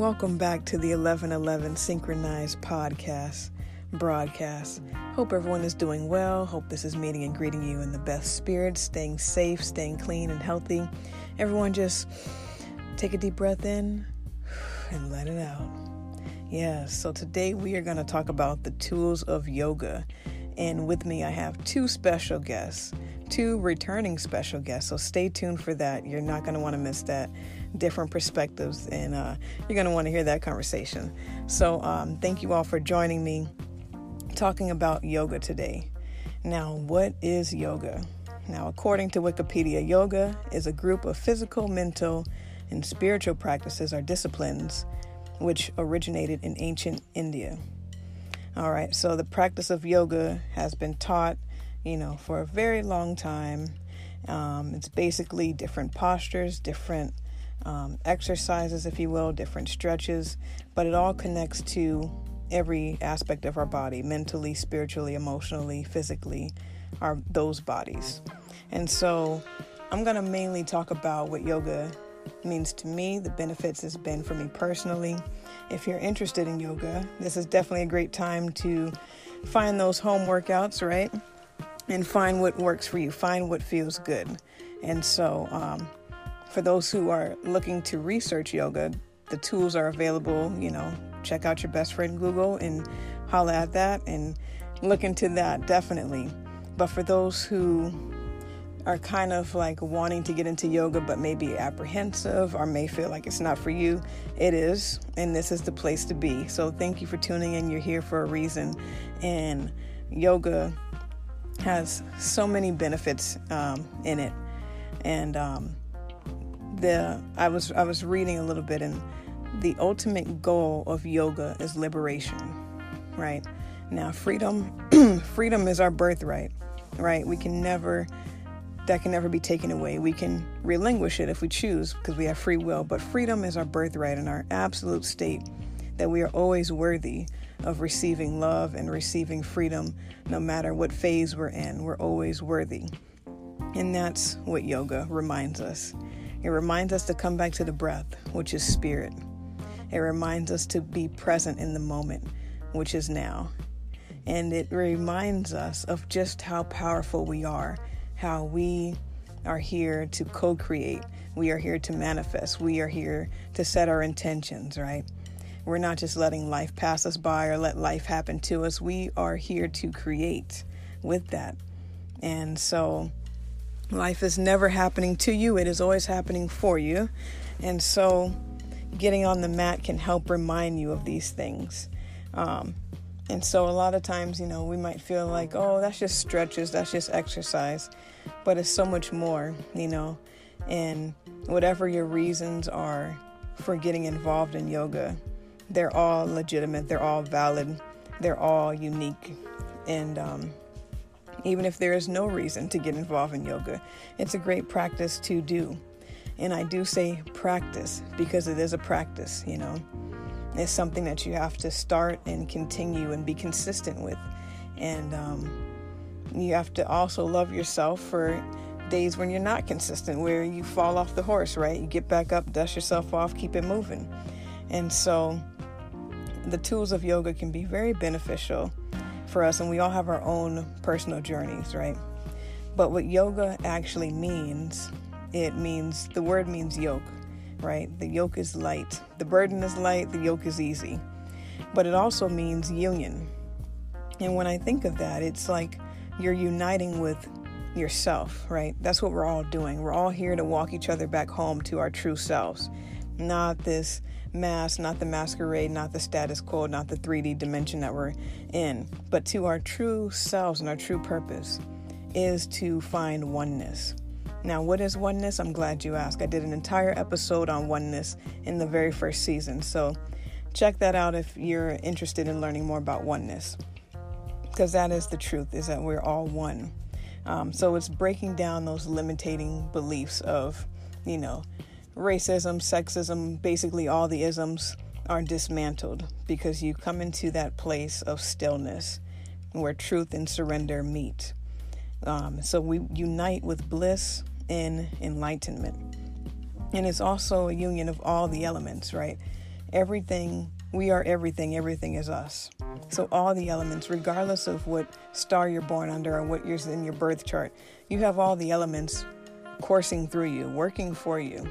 Welcome back to the 1111 Synchronized Podcast Broadcast. Hope everyone is doing well. Hope this is meeting and greeting you in the best spirits, staying safe, staying clean and healthy. Everyone just take a deep breath in and let it out. Yeah, so today we are going to talk about the tools of yoga. And with me, I have two special guests, two returning special guests. So stay tuned for that. You're not going to want to miss that. Different perspectives, and you're going to want to hear that conversation. So thank you all for joining me talking about yoga today. Now, what is yoga? Now, according to Wikipedia, yoga is a group of physical, mental, and spiritual practices or disciplines which originated in ancient India. All right, so the practice of yoga has been taught, for a very long time. It's basically different postures, different exercises, if you will, different stretches, but it all connects to every aspect of our body, mentally, spiritually, emotionally, physically, those bodies. And so I'm going to mainly talk about what yoga means to me, the benefits it's been for me personally. If you're interested in yoga, this is definitely a great time to find those home workouts, right? And find what works for you. Find what feels good. And so for those who are looking to research yoga, the tools are available. Check out your best friend Google and holla at that and look into that, definitely. But for those who are kind of like wanting to get into yoga but may be apprehensive or may feel like it's not for you, it is, and this is the place to be. So thank you for tuning in. You're here for a reason, and yoga has so many benefits in it. And I was reading a little bit, and the ultimate goal of yoga is liberation, right? Now, freedom is our birthright, right? That can never be taken away. We can relinquish it if we choose, because we have free will. But freedom is our birthright and our absolute state that we are always worthy of receiving love and receiving freedom, no matter what phase we're in. We're always worthy. And that's what yoga reminds us. It reminds us to come back to the breath, which is spirit. It reminds us to be present in the moment, which is now. And it reminds us of just how powerful we are. How we are here to co-create. We are here to manifest. We are here to set our intentions, right? We're not just letting life pass us by or let life happen to us. We are here to create with that. And so life is never happening to you. It is always happening for you. And so getting on the mat can help remind you of these things. And so a lot of times, we might feel like, oh, that's just stretches, that's just exercise, but it's so much more, and whatever your reasons are for getting involved in yoga, they're all legitimate, they're all valid, they're all unique. And even if there is no reason to get involved in yoga, it's a great practice to do. And I do say practice, because it is a practice, It's something that you have to start and continue and be consistent with. And you have to also love yourself for days when you're not consistent, where you fall off the horse, right? You get back up, dust yourself off, keep it moving. And so the tools of yoga can be very beneficial for us, and we all have our own personal journeys, right? But what yoga actually means, the word means yoke. Right? The yoke is light. The burden is light. The yoke is easy. But it also means union. And when I think of that, it's like you're uniting with yourself, right? That's what we're all doing. We're all here to walk each other back home to our true selves. Not this mask, not the masquerade, not the status quo, not the 3D dimension that we're in, but to our true selves. And our true purpose is to find oneness. Now, what is oneness? I'm glad you asked. I did an entire episode on oneness in the very first season. So check that out if you're interested in learning more about oneness, because that is the truth, is that we're all one. So it's breaking down those limiting beliefs of, racism, sexism, basically all the isms are dismantled, because you come into that place of stillness where truth and surrender meet. So we unite with bliss and enlightenment. And it's also a union of all the elements, right? everything, we are everything, everything is us. So all the elements, regardless of what star you're born under or what is in your birth chart, you have all the elements coursing through you, working for you,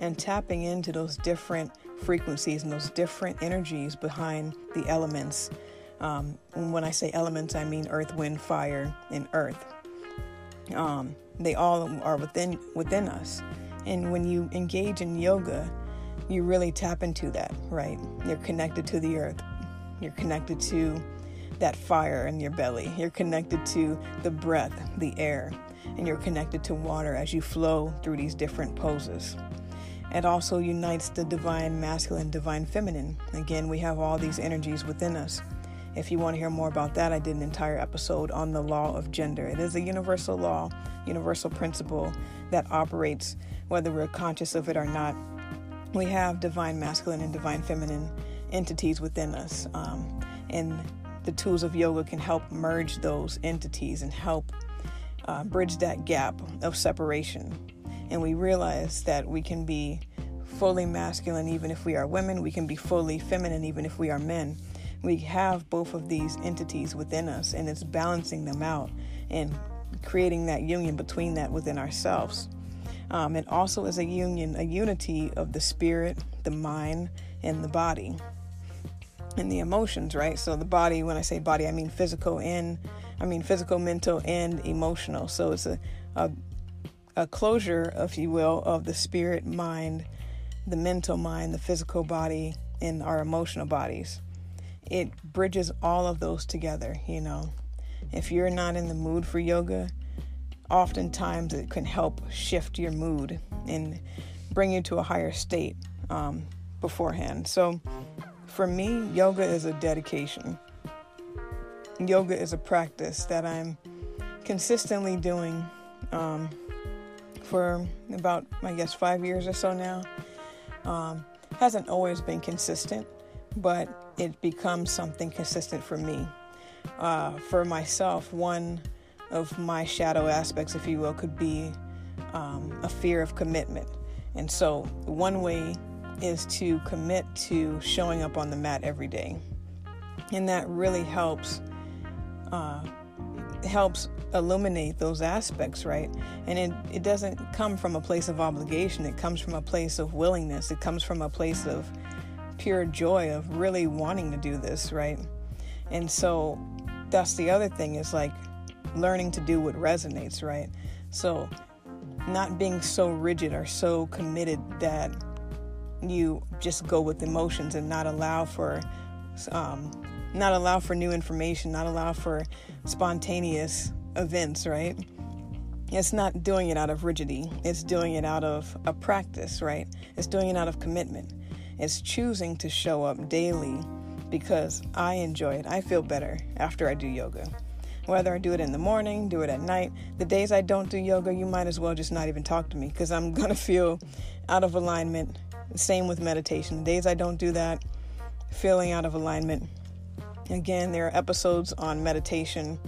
and tapping into those different frequencies and those different energies behind the elements. When I say elements, I mean earth, wind, fire, and earth. They all are within us. And when you engage in yoga, you really tap into that, right? You're connected to the earth. You're connected to that fire in your belly. You're connected to the breath, the air, and you're connected to water as you flow through these different poses. It also unites the divine masculine, divine feminine. Again, we have all these energies within us. If you want to hear more about that, I did an entire episode on the law of gender. It is a universal law, universal principle that operates whether we're conscious of it or not. We have divine masculine and divine feminine entities within us. And the tools of yoga can help merge those entities and help bridge that gap of separation. And we realize that we can be fully masculine even if we are women. We can be fully feminine even if we are men. We have both of these entities within us, and it's balancing them out and creating that union between that within ourselves. It also is a union, a unity of the spirit, the mind, and the body, and the emotions, right? So the body, when I say body, I mean physical, mental, and emotional. So it's a closure, if you will, of the spirit mind, the mental mind, the physical body, and our emotional bodies. It bridges all of those together, you know. If you're not in the mood for yoga, oftentimes it can help shift your mood and bring you to a higher state beforehand. So for me, yoga is a dedication. Yoga is a practice that I'm consistently doing for about, 5 years or so now. Hasn't always been consistent, but it becomes something consistent for me. For myself, one of my shadow aspects, if you will, could be a fear of commitment. And so one way is to commit to showing up on the mat every day. And that really helps illuminate those aspects, right? And it doesn't come from a place of obligation. It comes from a place of willingness. It comes from a place of pure joy of really wanting to do this, right? And so that's the other thing, is like learning to do what resonates, right? So not being so rigid or so committed that you just go with emotions and not allow for new information, not allow for spontaneous events, right? It's not doing it out of rigidity. It's doing it out of a practice, right? It's doing it out of commitment. It's choosing to show up daily because I enjoy it. I feel better after I do yoga. Whether I do it in the morning, do it at night. The days I don't do yoga, you might as well just not even talk to me because I'm going to feel out of alignment. Same with meditation. The days I don't do that, feeling out of alignment. Again, there are episodes on meditation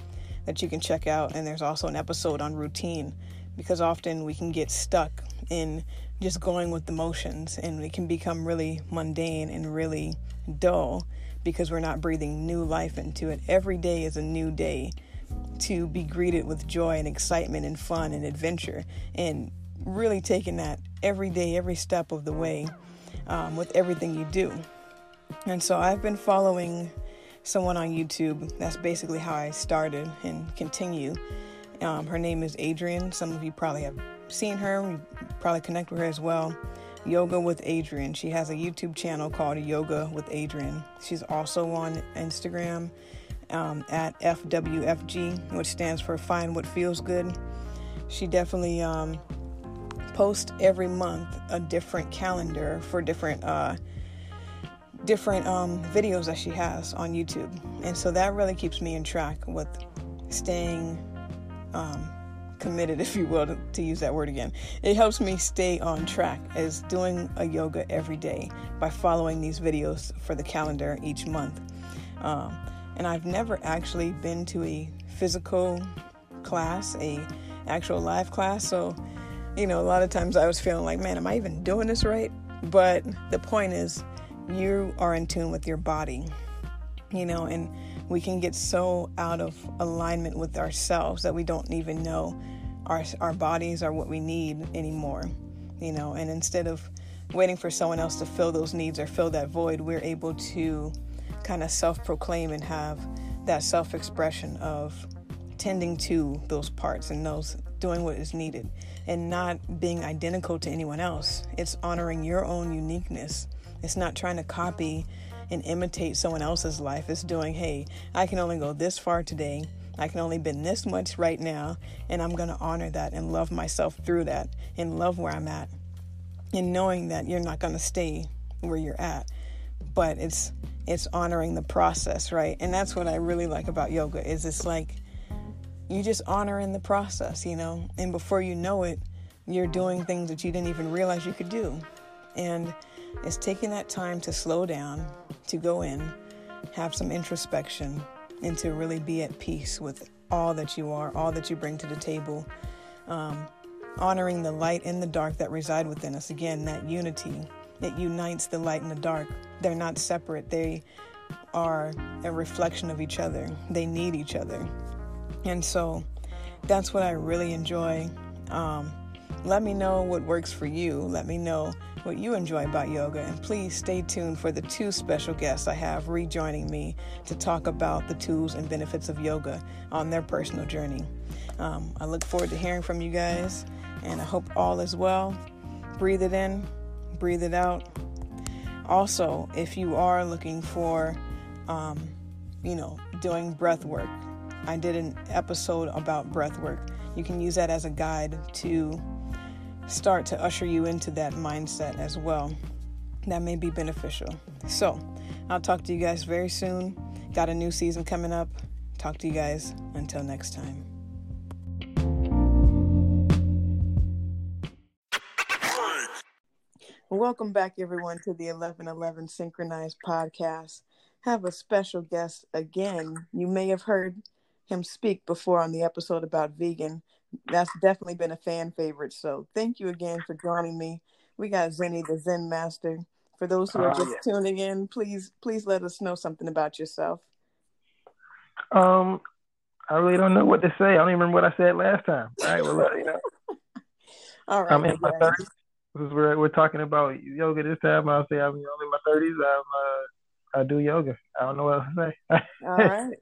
that you can check out, and there's also an episode on routine because often we can get stuck in just going with the motions, and it can become really mundane and really dull because we're not breathing new life into it. Every day is a new day to be greeted with joy and excitement and fun and adventure, and really taking that every day, every step of the way with everything you do. And so I've been following someone on YouTube. That's basically how I started and continue. Her name is Adriene. Some of you probably have seen her. You probably connect with her as well. Yoga with Adriene. She has a YouTube channel called Yoga with Adriene. She's also on Instagram at FWFG, which stands for Find What Feels Good. She definitely posts every month a different calendar for different videos that she has on YouTube. And so that really keeps me in track with staying committed, if you will, to use that word again. It helps me stay on track as doing a yoga every day by following these videos for the calendar each month. And I've never actually been to a physical class, a actual live class. So, a lot of times I was feeling like, man, am I even doing this right? But the point is, you are in tune with your body, you know, and we can get so out of alignment with ourselves that we don't even know our bodies are what we need anymore, you know, and instead of waiting for someone else to fill those needs or fill that void, we're able to kind of self-proclaim and have that self-expression of tending to those parts and those doing what is needed and not being identical to anyone else. It's honoring your own uniqueness. It's not trying to copy and imitate someone else's life. It's doing, hey, I can only go this far today. I can only bend this much right now. And I'm going to honor that and love myself through that and love where I'm at. And knowing that you're not going to stay where you're at, but it's honoring the process, right? And that's what I really like about yoga is it's like you just honoring the process, you know? And before you know it, you're doing things that you didn't even realize you could do. And it's taking that time to slow down, to go in, have some introspection, and to really be at peace with all that you are, all that you bring to the table. Honoring the light and the dark that reside within us. Again, that unity, it unites the light and the dark. They're not separate. They are a reflection of each other. They need each other. And so that's what I really enjoy. Let me know what works for you. Let me know what you enjoy about yoga. And please stay tuned for the two special guests I have rejoining me to talk about the tools and benefits of yoga on their personal journey. I look forward to hearing from you guys. And I hope all is well. Breathe it in, breathe it out. Also, if you are looking for, doing breath work, I did an episode about breath work. You can use that as a guide to start to usher you into that mindset as well. That may be beneficial. So I'll talk to you guys very soon. Got a new season coming up. Talk to you guys until next time. Welcome back, everyone, to the 1111 Synchronized Podcast. Have a special guest again. You may have heard him speak before on the episode about vegan. That's definitely been a fan favorite. So thank you again for joining me. We got Zenny, the Zen Master. For those who are just tuning in, please let us know something about yourself. I really don't know what to say. I don't even remember what I said last time. All right, well, All right. I'm in my 30s. Because we're talking about yoga this time. I'll say I'm in my 30s. I do yoga. I don't know what else to say. All right.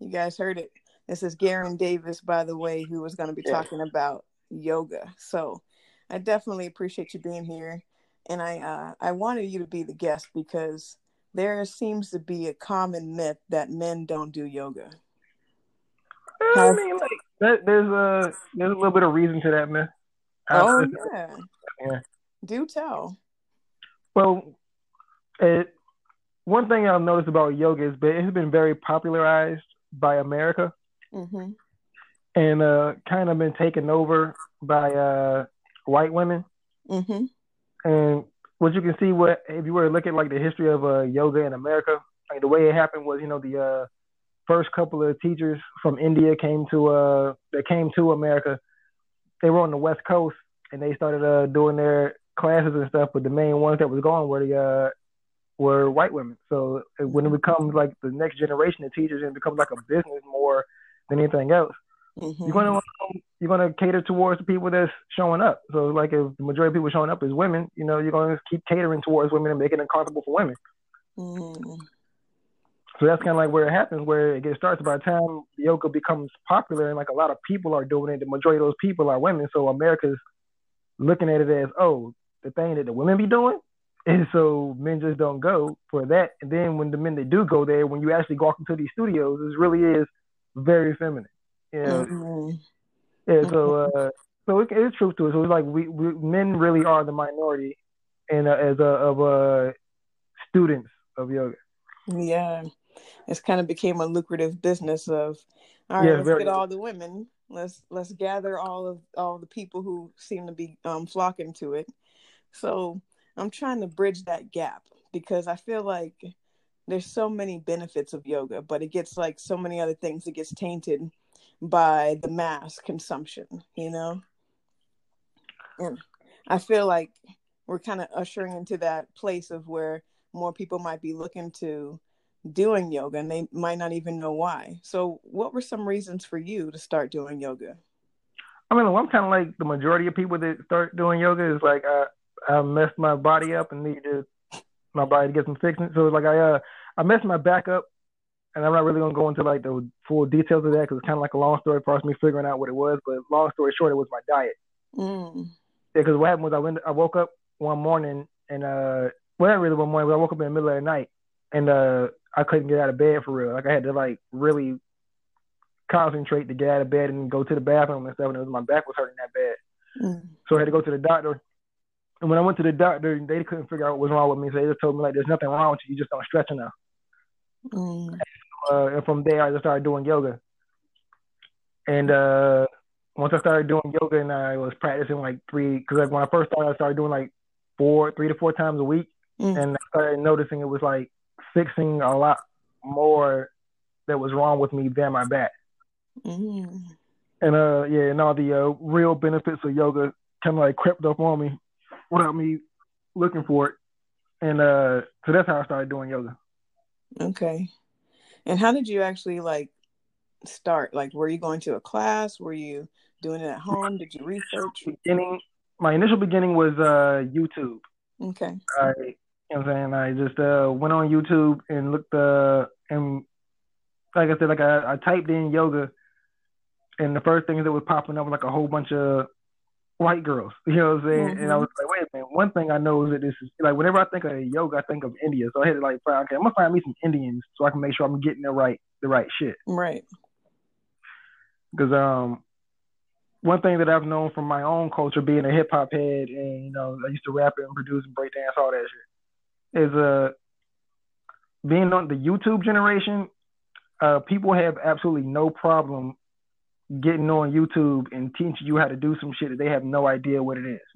You guys heard it. This is Garen Davis, by the way, who was going to be talking about yoga. So I definitely appreciate you being here. And I wanted you to be the guest because there seems to be a common myth that men don't do yoga. I mean, there's a little bit of reason to that myth. Yeah. Do tell. Well, one thing I've noticed about yoga is it's been very popularized by America, and kind of been taken over by white women. And what you can see, if you were to look at like the history of yoga in America, like the way it happened was, the first couple of teachers from India came to America. They were on the West Coast, and they started doing their classes and stuff. But the main ones that was going were white women. So when it becomes like the next generation of teachers, and it becomes like a business more than anything else, you're gonna cater towards the people that's showing up. So like if the majority of people showing up is women, you're gonna keep catering towards women and making it comfortable for women. So that's kind of like where it happens, where it starts. By the time yoga becomes popular and like a lot of people are doing it, the majority of those people are women. So America's looking at it as, the thing that the women be doing. And so men just don't go for that. And then when the men that do go there, when you actually walk into these studios, it really is very feminine. So it's truth to it. So it's like we men really are the minority of students of yoga. Yeah. It's kind of became a lucrative business of, all right, let's get all the women. Let's gather all the people who seem to be flocking to it. So I'm trying to bridge that gap because I feel like there's so many benefits of yoga, but it gets like so many other things. It gets tainted by the mass consumption, And I feel like we're kind of ushering into that place of where more people might be looking to doing yoga and they might not even know why. So what were some reasons for you to start doing yoga? I mean, I'm kind of like the majority of people that start doing yoga is like, I messed my body up and needed my body to get some fixing. So it's like I messed my back up, and I'm not really going to go into like the full details of that because it's kind of like a long story as far as me figuring out what it was. But long story short, it was my diet. Because what happened was I woke up one morning and I woke up in the middle of the night and I couldn't get out of bed for real. Like I had to like really concentrate to get out of bed and go to the bathroom and stuff. And my back was hurting that bad. So I had to go to the doctor. And when I went to the doctor, they couldn't figure out what was wrong with me. So they just told me, like, there's nothing wrong with you. You just don't stretch enough. And from there, I just started doing yoga. And once I started doing yoga and I was practicing, like, because when I first started, I started doing, like, 3 to 4 times a week. And I started noticing it was, like, fixing a lot more that was wrong with me than my back. And, and all the real benefits of yoga kind of, like, crept up on me without me looking for it. And so that's how I started doing yoga. Okay. And how did you actually start? Were you going to a class? Were you doing it at home? Did you research? My initial beginning was YouTube. Okay. I just went on YouTube and looked, and like I said, I typed in yoga, and the first thing that was popping up was a whole bunch of white girls, you know what I'm saying? And I was like, wait a minute, one thing I know is that this is whenever I think of yoga, I think of India. So I had to I'm gonna find me some Indians so I can make sure I'm getting the right shit. Right. Because one thing that I've known from my own culture, being a hip hop head, and I used to rap and produce and break dance, all that shit, is being on the YouTube generation, people have absolutely no problem getting on YouTube and teaching you how to do some shit that they have no idea what it is.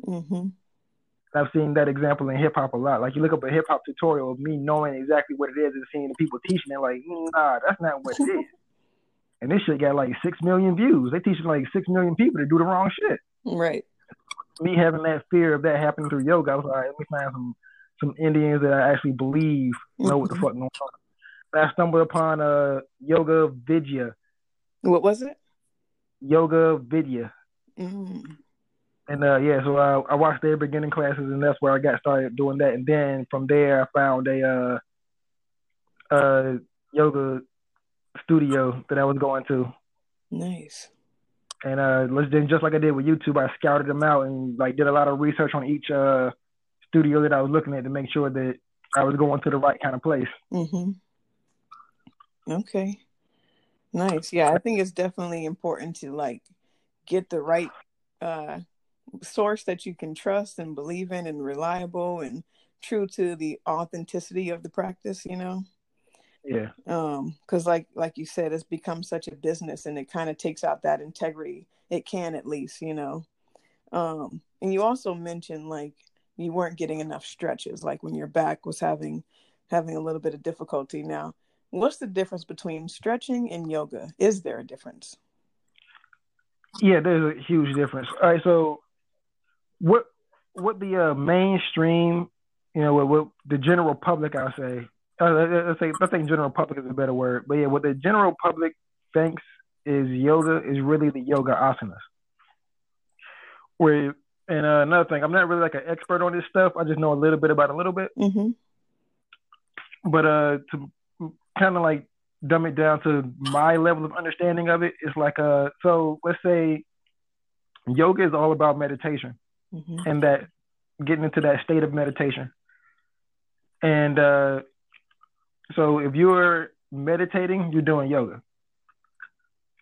I've seen that example in hip hop a lot. You look up a hip hop tutorial of me knowing exactly what it is and seeing the people teaching it, nah, that's not what it is. And this shit got 6 million views. They teaching 6 million people to do the wrong shit. Right. Me having that fear of that happening through yoga, I was like, let me find some Indians that I actually believe know what the fuck going on. I stumbled upon Yoga Vidya. What was it? Yoga Vidya. And so I watched their beginning classes, and that's where I got started doing that. And then from there, I found a yoga studio that I was going to. Nice. And then just like I did with YouTube, I scouted them out and did a lot of research on each studio that I was looking at to make sure that I was going to the right kind of place. Okay. Nice. Yeah, I think it's definitely important to get the right source that you can trust and believe in and reliable and true to the authenticity of the practice, Yeah. Because like you said, it's become such a business and it kind of takes out that integrity. It can, at least, And you also mentioned you weren't getting enough stretches, when your back was having a little bit of difficulty now. What's the difference between stretching and yoga? Is there a difference? Yeah, there's a huge difference. All right, so what the mainstream, what the general public, I'll say, I think general public is a better word, but yeah, what the general public thinks is yoga is really the yoga asanas. And another thing, I'm not really an expert on this stuff. I just know a little bit about a little bit. But to kind of dumb it down to my level of understanding of it, it's so let's say yoga is all about meditation and that getting into that state of meditation. And so if you're meditating, you're doing yoga.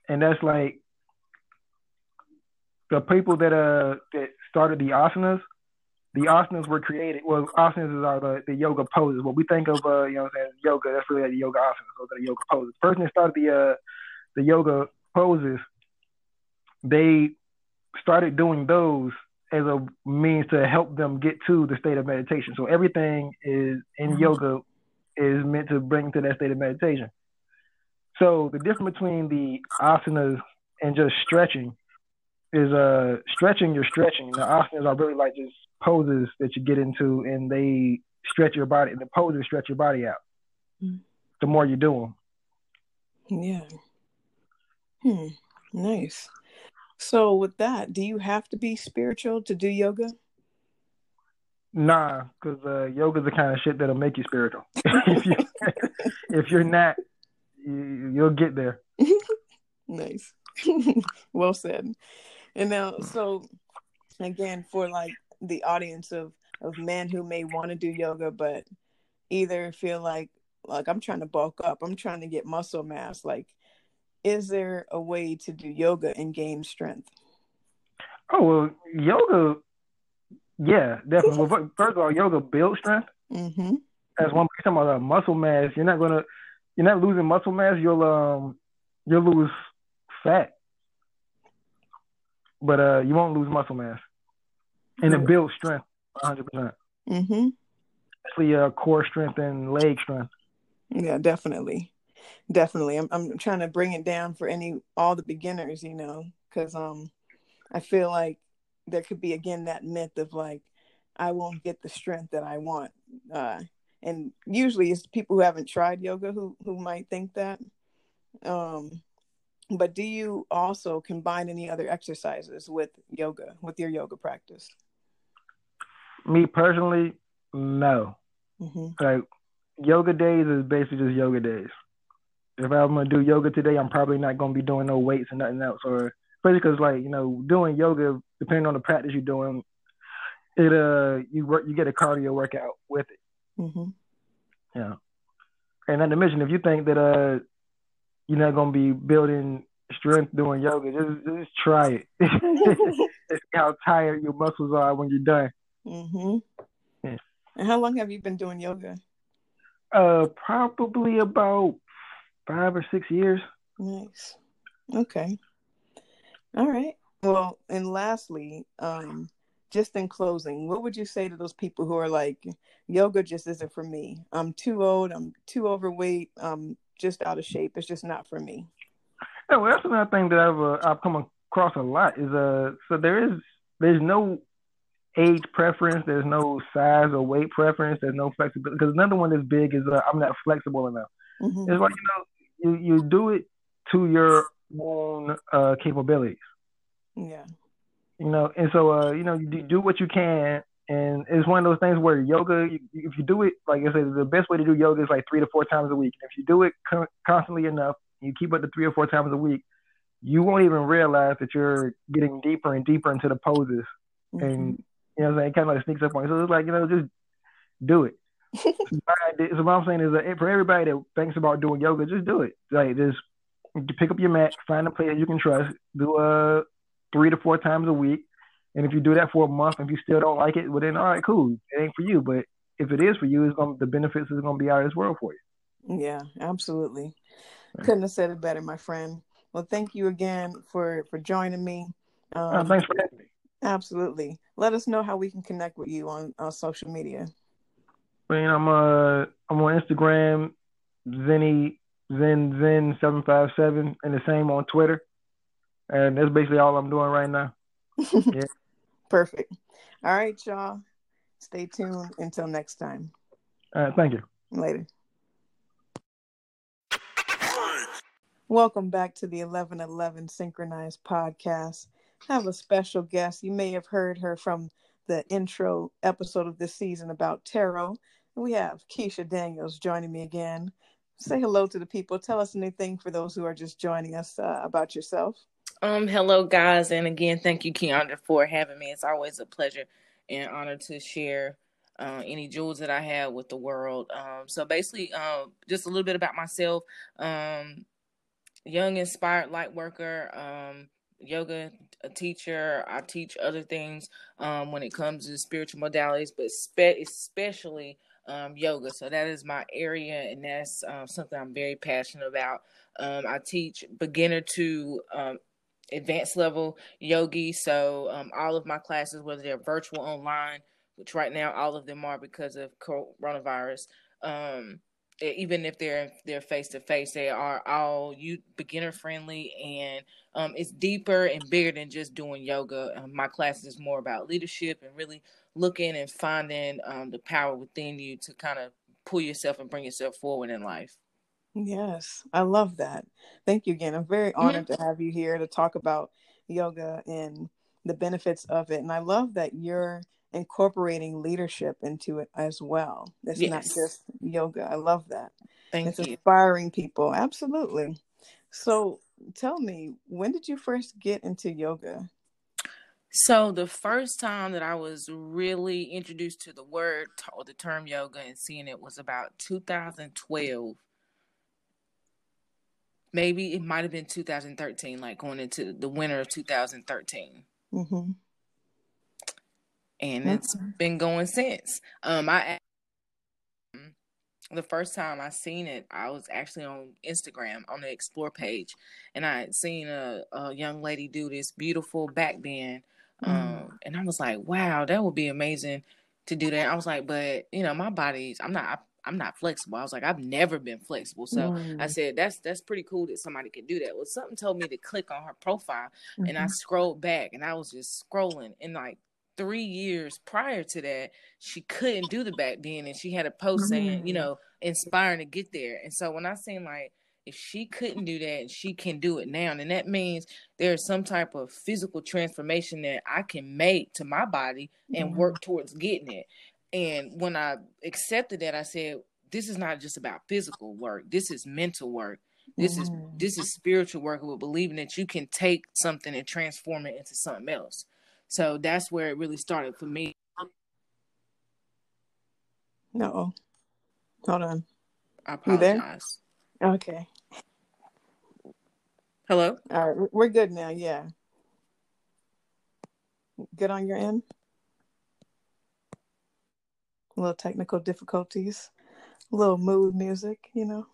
And that's the people that started the asanas were created. Well, asanas are the yoga poses. What we think of, yoga, that's really the yoga asanas. Those are the yoga poses. The person that started the yoga poses, they started doing those as a means to help them get to the state of meditation. So everything is in yoga is meant to bring to that state of meditation. So the difference between the asanas and just stretching is stretching. The asanas are really just poses that you get into, and they stretch your body, the poses stretch your body out. Mm-hmm. The more you do them. Yeah. Nice. So with that, do you have to be spiritual to do yoga? Nah, because yoga's the kind of shit that'll make you spiritual. if you're not, you'll get there. Nice. Well said. And now, so again, for like the audience of men who may want to do yoga, but either feel like I'm trying to bulk up, I'm trying to get muscle mass, like, is there a way to do yoga and gain strength? Oh, well, yoga, yeah, definitely. Well, first of all, yoga builds strength. Mm-hmm. That's one. You're talking about muscle mass. You're not losing muscle mass. You'll lose fat, but you won't lose muscle mass. And it builds strength, 100%. Mm-hmm. Especially core strength and leg strength. Yeah, definitely. Definitely. I'm trying to bring it down for all the beginners, because I feel like there could be, again, that myth of like, I won't get the strength that I want. And usually it's people who haven't tried yoga who might think that. But do you also combine any other exercises with your yoga practice? Me personally, no. Mm-hmm. Like yoga days is basically just yoga days. If I'm going to do yoga today, I'm probably not going to be doing no weights and nothing else. Or especially because, doing yoga, depending on the practice you're doing, you get a cardio workout with it. Mm-hmm. Yeah. And not to mention, if you think that you're not going to be building strength doing yoga, just try it. It's how tired your muscles are when you're done. Mm-hmm. Yeah. And how long have you been doing yoga? Probably about 5 or 6 years. Nice. Okay. All right. Well, and lastly, just in closing, what would you say to those people who are like, yoga just isn't for me. I'm too old. I'm too overweight. I'm just out of shape. It's just not for me. Yeah, well, that's another thing that I've come across a lot is so there's no age preference. There's no size or weight preference. There's no flexibility. Because another one that's big is I'm not flexible enough. Mm-hmm. It's like, you do it to your own capabilities. Yeah. And so, you do what you can. And it's one of those things where yoga, if you do it, like I said, the best way to do yoga is like 3 to 4 times a week. If you do it constantly enough, you keep up to 3 or 4 times a week, you won't even realize that you're getting deeper and deeper into the poses. Mm-hmm. And, it kind of like sneaks up on you. So it's like, just do it. So what I'm saying is that for everybody that thinks about doing yoga, just do it. Like, just pick up your mat, find a place you can trust, do 3 to 4 times a week, and if you do that for a month and you still don't like it, well then, all right, cool, it ain't for you. But if it is for you, the benefits is going to be out of this world for you. Yeah, absolutely. Right. Couldn't have said it better, my friend. Well, thank you again for joining me. Thanks for having me. Absolutely. Let us know how we can connect with you on social media. I'm on Instagram, Zenny, Zen757, and the same on Twitter. And that's basically all I'm doing right now. Yeah. Perfect. All right, y'all. Stay tuned until next time. All right, thank you. Later. Welcome back to the 1111 Synchronized Podcast. I have a special guest. You may have heard her from the intro episode of this season about tarot. We have Keisha Daniels joining me again. Say hello to the people. Tell us anything for those who are just joining us about yourself. Hello, guys. And again, thank you, Keandra, for having me. It's always a pleasure and honor to share any jewels that I have with the world. So basically, just a little bit about myself. Young, inspired light worker, yoga teacher. I teach other things when it comes to spiritual modalities, but especially yoga. So that is my area, and that's something I'm very passionate about. I teach beginner to advanced level yogi. So all of my classes, whether they're virtual, online, which right now all of them are because of coronavirus, even if they're face to face, they are all beginner friendly, and it's deeper and bigger than just doing yoga. My class is more about leadership and really looking and finding the power within you to kind of pull yourself and bring yourself forward in life. Yes, I love that. Thank you again. I'm very honored to have you here to talk about yoga and the benefits of it. And I love that you're incorporating leadership into it as well. It's not just yoga. I love that. Thank you. It's inspiring people. Absolutely. So tell me, when did you first get into yoga? So the first time that I was really introduced to the word or the term yoga and seeing it was about 2012. Maybe it might have been 2013, like going into the winter of 2013. Mm-hmm. And it's been going since. The first time I seen it, I was actually on Instagram on the Explore page, and I had seen a young lady do this beautiful back bend, and I was like, "Wow, that would be amazing to do that." I was like, "But you know, my body's I'm not flexible." I was like, "I've never been flexible," so I said, "That's pretty cool that somebody could do that." Well, something told me to click on her profile, and I scrolled back, and I was just scrolling, and like 3 years prior to that, she couldn't do the back bend, and she had a post saying, you know, inspiring to get there. And so when I seen like, if she couldn't do that and she can do it now, and that means there's some type of physical transformation that I can make to my body and work towards getting it. And when I accepted that, I said, this is not just about physical work. This is mental work. This is spiritual work with believing that you can take something and transform it into something else. So that's where it really started for me. No. Hold on. I apologize. You there? Okay. Hello? All right. We're good now. Yeah. Good on your end? A little technical difficulties. A little mood music, you know.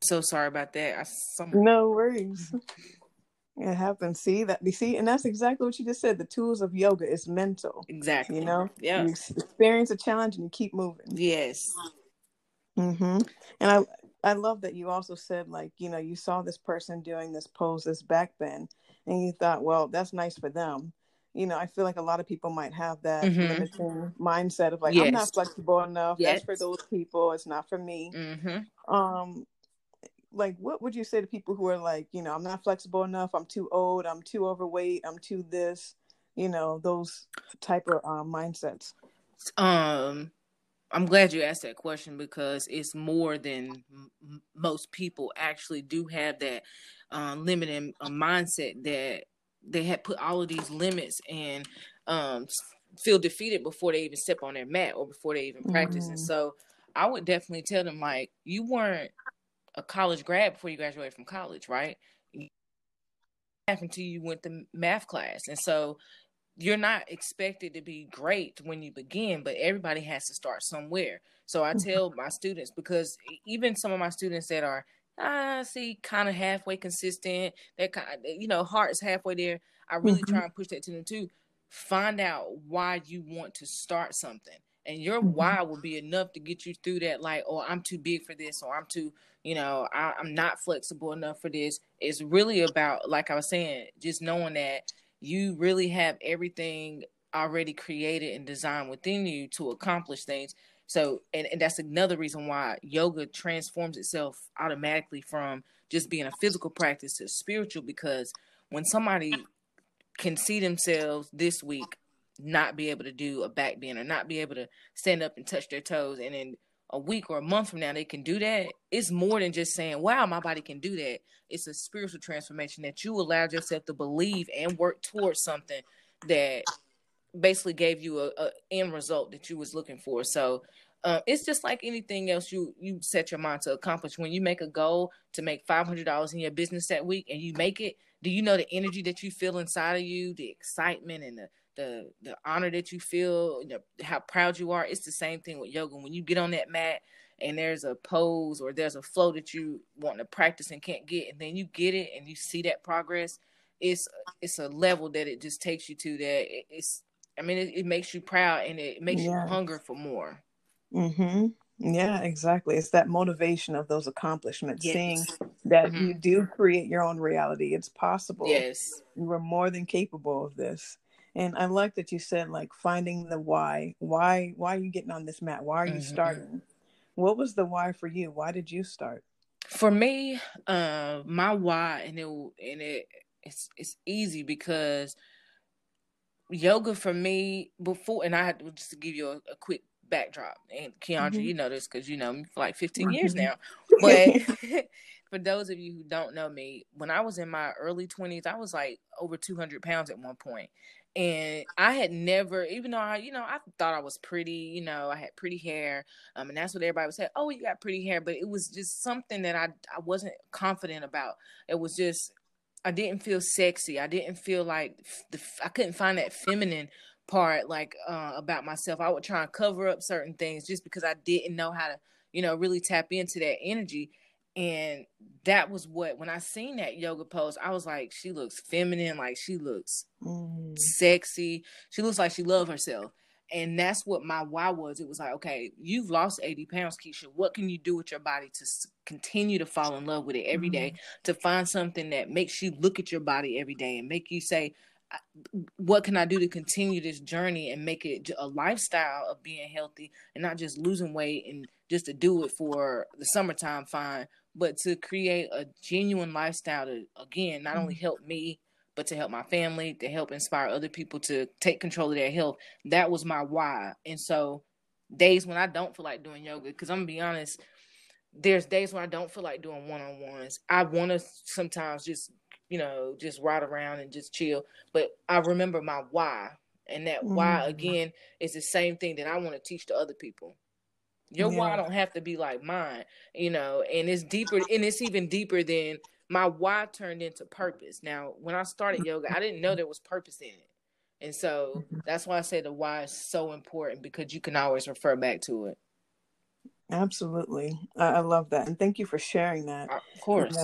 So sorry about that. No worries. It happens. See, and that's exactly what you just said. The tools of yoga is mental. Exactly. You know, yeah. You experience a challenge and you keep moving. Yes. And I love that you also said, like, you know, you saw this person doing this pose, this back bend, and you thought, well, that's nice for them. You know, I feel like a lot of people might have that limiting mindset of like, I'm not flexible enough. Yes. That's for those people. It's not for me. Like, what would you say to people who are like, you know, I'm not flexible enough, I'm too old, I'm too overweight, I'm too this, you know, those type of mindsets? I'm glad you asked that question, because it's more than most people actually do have that limiting mindset, that they had put all of these limits and feel defeated before they even step on their mat or before they even practice. And so I would definitely tell them, like, you weren't a college grad before you graduated from college, right? Until you went to math class. And so you're not expected to be great when you begin, but everybody has to start somewhere. So I tell my students, because even some of my students that are, kind of halfway consistent, they're kind of, you know, heart's halfway there, I really try and push that to them too. Find out why you want to start something. And your why will be enough to get you through that, like, oh, I'm too big for this, or I'm too, you know, I'm not flexible enough for this. It's really about, like I was saying, just knowing that you really have everything already created and designed within you to accomplish things. So, and that's another reason why yoga transforms itself automatically from just being a physical practice to spiritual, because when somebody can see themselves this week not be able to do a back bend or not be able to stand up and touch their toes, and in a week or a month from now they can do that, it's more than just saying, wow, my body can do that. It's a spiritual transformation that you allowed yourself to believe and work towards something that basically gave you a end result that you was looking for. So it's just like anything else you set your mind to accomplish. When you make a goal to make $500 in your business that week and you make it, do you know the energy that you feel inside of you, the excitement and the honor that you feel, how proud you are? It's the same thing with yoga. When you get on that mat and there's a pose or there's a flow that you want to practice and can't get, and then you get it and you see that progress, it's a level that it just takes you to that. It makes you proud, and it makes you hunger for more. Yeah, exactly. It's that motivation of those accomplishments, yes. Seeing that mm-hmm. you do create your own reality. It's possible. Yes. You were more than capable of this. And I like that you said, like, finding the why. Why are you getting on this mat? Why are you mm-hmm. starting? What was the why for you? Why did you start? For me, my why, and it's easy because yoga for me before, and I will just give you a quick backdrop, and Keandra, mm-hmm. you know this because you know me for like 15 mm-hmm. years now, but for those of you who don't know me, when I was in my early 20s, I was like over 200 pounds at one point. And I had never, even though I thought I was pretty, I had pretty hair. And that's what everybody would say, oh, you got pretty hair. But it was just something that I wasn't confident about. It was just, I didn't feel sexy. I didn't feel like, I couldn't find that feminine part, like about myself. I would try and cover up certain things just because I didn't know how to, really tap into that energy. And that was what, when I seen that yoga post, I was like, she looks feminine. Like she looks sexy. She looks like she loves herself. And that's what my why was. It was like, okay, you've lost 80 pounds, Keisha. What can you do with your body to continue to fall in love with it every day, to find something that makes you look at your body every day and make you say, what can I do to continue this journey and make it a lifestyle of being healthy and not just losing weight and just to do it for the summertime, fine, but to create a genuine lifestyle to, again, not only help me, but to help my family, to help inspire other people to take control of their health. That was my why. And so days when I don't feel like doing yoga, because I'm going to be honest, there's days when I don't feel like doing one-on-ones. I want to sometimes just ride around and just chill. But I remember my why. And that why, again, is the same thing that I want to teach to other people. Your why don't have to be like mine, and it's deeper, and it's even deeper than my why turned into purpose. Now, when I started yoga, I didn't know there was purpose in it. And so that's why I say the why is so important, because you can always refer back to it. Absolutely. I love that. And thank you for sharing that. Of course.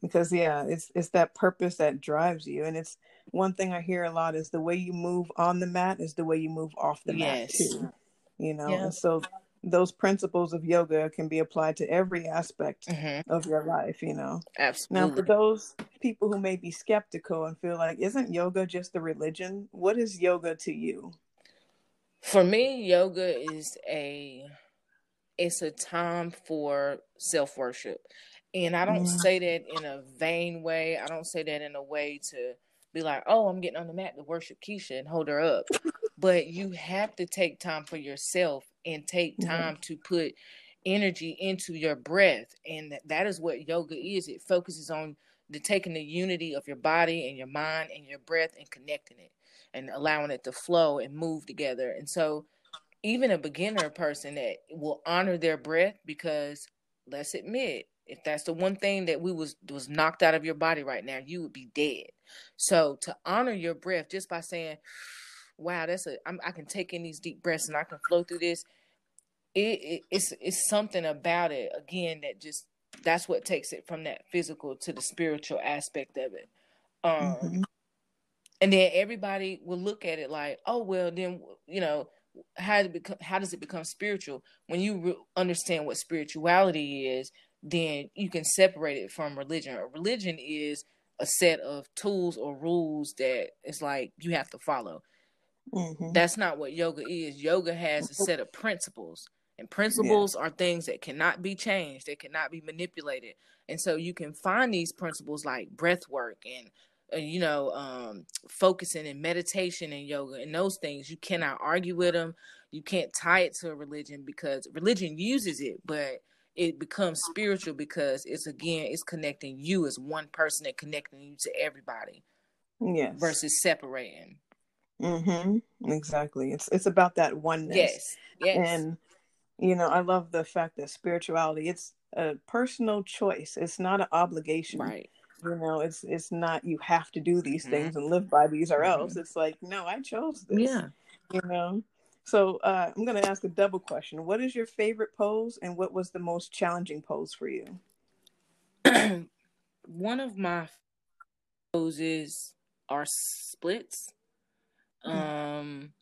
Because it's that purpose that drives you. And it's one thing I hear a lot is the way you move on the mat is the way you move off the mat too. And so those principles of yoga can be applied to every aspect of your life, Absolutely. Now, for those people who may be skeptical and feel like, isn't yoga just a religion? What is yoga to you? For me, yoga is a time for self-worship. And I don't say that in a vain way. I don't say that in a way to be like, oh, I'm getting on the mat to worship Keisha and hold her up. But you have to take time for yourself and take time to put energy into your breath. And that is what yoga is. It focuses on taking the unity of your body and your mind and your breath and connecting it and allowing it to flow and move together. And so even a beginner person that will honor their breath, because let's admit, if that's the one thing that was knocked out of your body right now, you would be dead. So to honor your breath just by saying, wow, I can take in these deep breaths and I can flow through this. It's something about it, again, that's what takes it from that physical to the spiritual aspect of it. And then everybody will look at it like, oh, well, then, how does it become spiritual? When you understand what spirituality is, then you can separate it from religion. Religion is a set of tools or rules that it's like you have to follow. That's not what yoga is. Yoga has a set of principles, and principles are things that cannot be changed. They cannot be manipulated. And so you can find these principles like breath work and focusing and meditation and yoga and those things. You cannot argue with them. You can't tie it to a religion, because religion uses it, but it becomes spiritual because it's connecting you as one person and connecting you to everybody. Yes. Versus separating. Exactly. It's about that oneness. Yes. And I love the fact that spirituality, it's a personal choice. It's not an obligation. Right. It's not you have to do these things and live by these or else. It's like, no, I chose this. Yeah. So I'm going to ask a double question. What is your favorite pose, and what was the most challenging pose for you? One of my poses are splits. And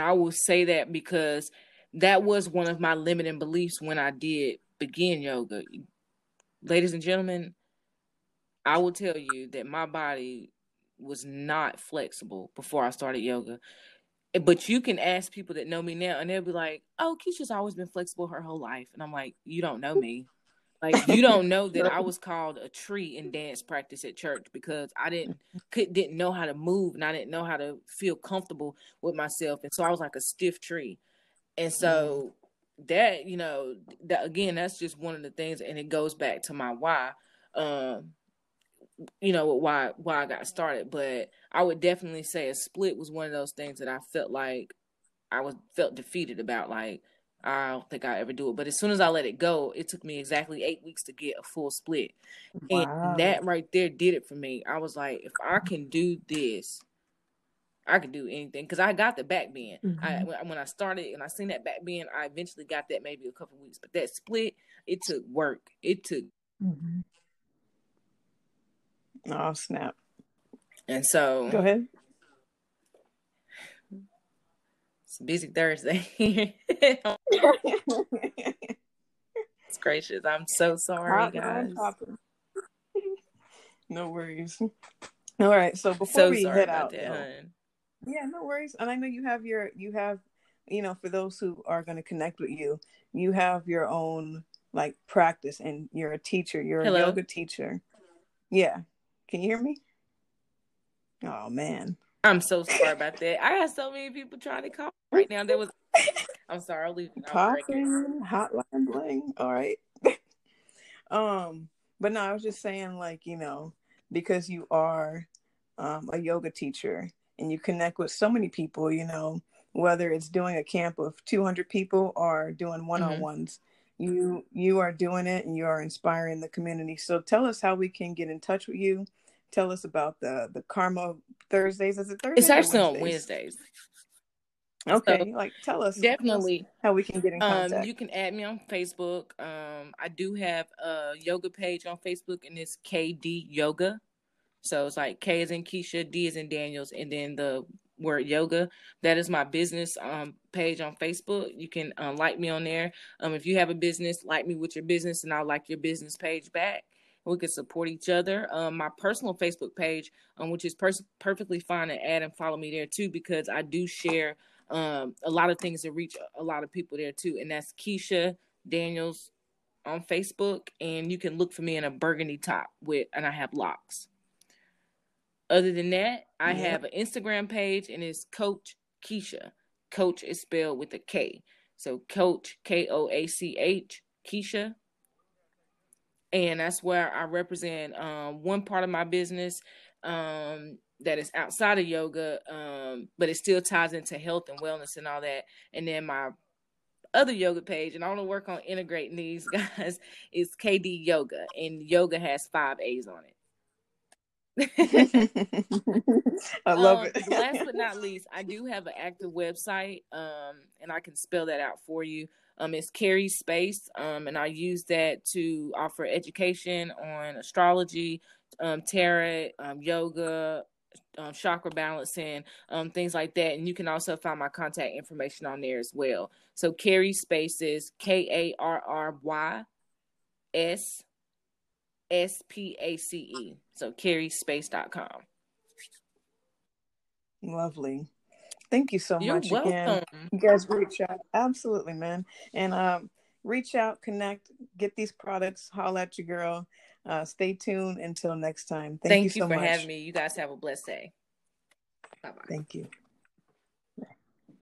I will say that because that was one of my limiting beliefs when I did begin yoga. Ladies and gentlemen, I will tell you that my body was not flexible before I started yoga. But you can ask people that know me now, and they'll be like, oh, Keisha's always been flexible her whole life. And I'm like, you don't know me. Like, you don't know that I was called a tree in dance practice at church because I didn't know how to move, and I didn't know how to feel comfortable with myself. And so I was like a stiff tree. And so that, you know, that, again, that's just one of the things. And it goes back to my why, you know, why I got started. But I would definitely say a split was one of those things that I felt like I felt defeated about. Like, I don't think I'll ever do it. But as soon as I let it go, it took me exactly 8 weeks to get a full split. Wow. And that right there did it for me. I was like, if I can do this, I could do anything. Because I got the back bend. Mm-hmm. When I started and I seen that back bend, I eventually got that maybe a couple weeks. But that split, it took work. It took... Mm-hmm. Oh, snap. And so... Go ahead. It's a busy Thursday. It's gracious. I'm so sorry, guys. No worries. All right. So before we head out... Yeah, no worries. And I know you have for those who are going to connect with you, you have your own, like, practice, and you're a teacher. You're a yoga teacher. Yeah. Can you hear me? Oh, man. I'm so sorry about that. I got so many people trying to call right now. I'm sorry. I'll leave. Talking, hotline bling. All right. But no, I was just saying, like, you know, because you are a yoga teacher and you connect with so many people, you know, whether it's doing a camp of 200 people or doing one-on-ones, mm-hmm. you are doing it and you are inspiring the community. So tell us how we can get in touch with you. Tell us about the Karma Thursdays. Is it Thursdays? It's actually on Wednesdays. Okay, so tell us how we can get in contact. You can add me on Facebook. I do have a yoga page on Facebook, and it's KD Yoga. So it's like K as in Keisha, D as in Daniels, and then the word yoga. That is my business page on Facebook. You can like me on there. If you have a business, like me with your business, and I'll like your business page back. We can support each other. My personal Facebook page, which is perfectly fine to add and follow me there too, because I do share a lot of things that reach a lot of people there too. And that's Keisha Daniels on Facebook. And you can look for me in a burgundy top and I have locks. Other than that, I have an Instagram page, and it's Coach Keisha. Coach is spelled with a K. So Coach, Koach, Keisha. And that's where I represent one part of my business that is outside of yoga, but it still ties into health and wellness and all that. And then my other yoga page, and I want to work on integrating these, guys, is KD Yoga. And yoga has 5 A's on it. I love it. Last but not least, I do have an active website, and I can spell that out for you. It's Carrie Space, and I use that to offer education on astrology, tarot, yoga, chakra balancing, things like that. And you can also find my contact information on there as well. So Carrie Space is KARRYSSPACE. So carriespace.com. Lovely. Thank you so much again. You guys reach out. Absolutely, man. And reach out, connect, get these products, holla at your girl. Stay tuned until next time. Thank you so much for having me. You guys have a blessed day. Bye-bye. Thank you.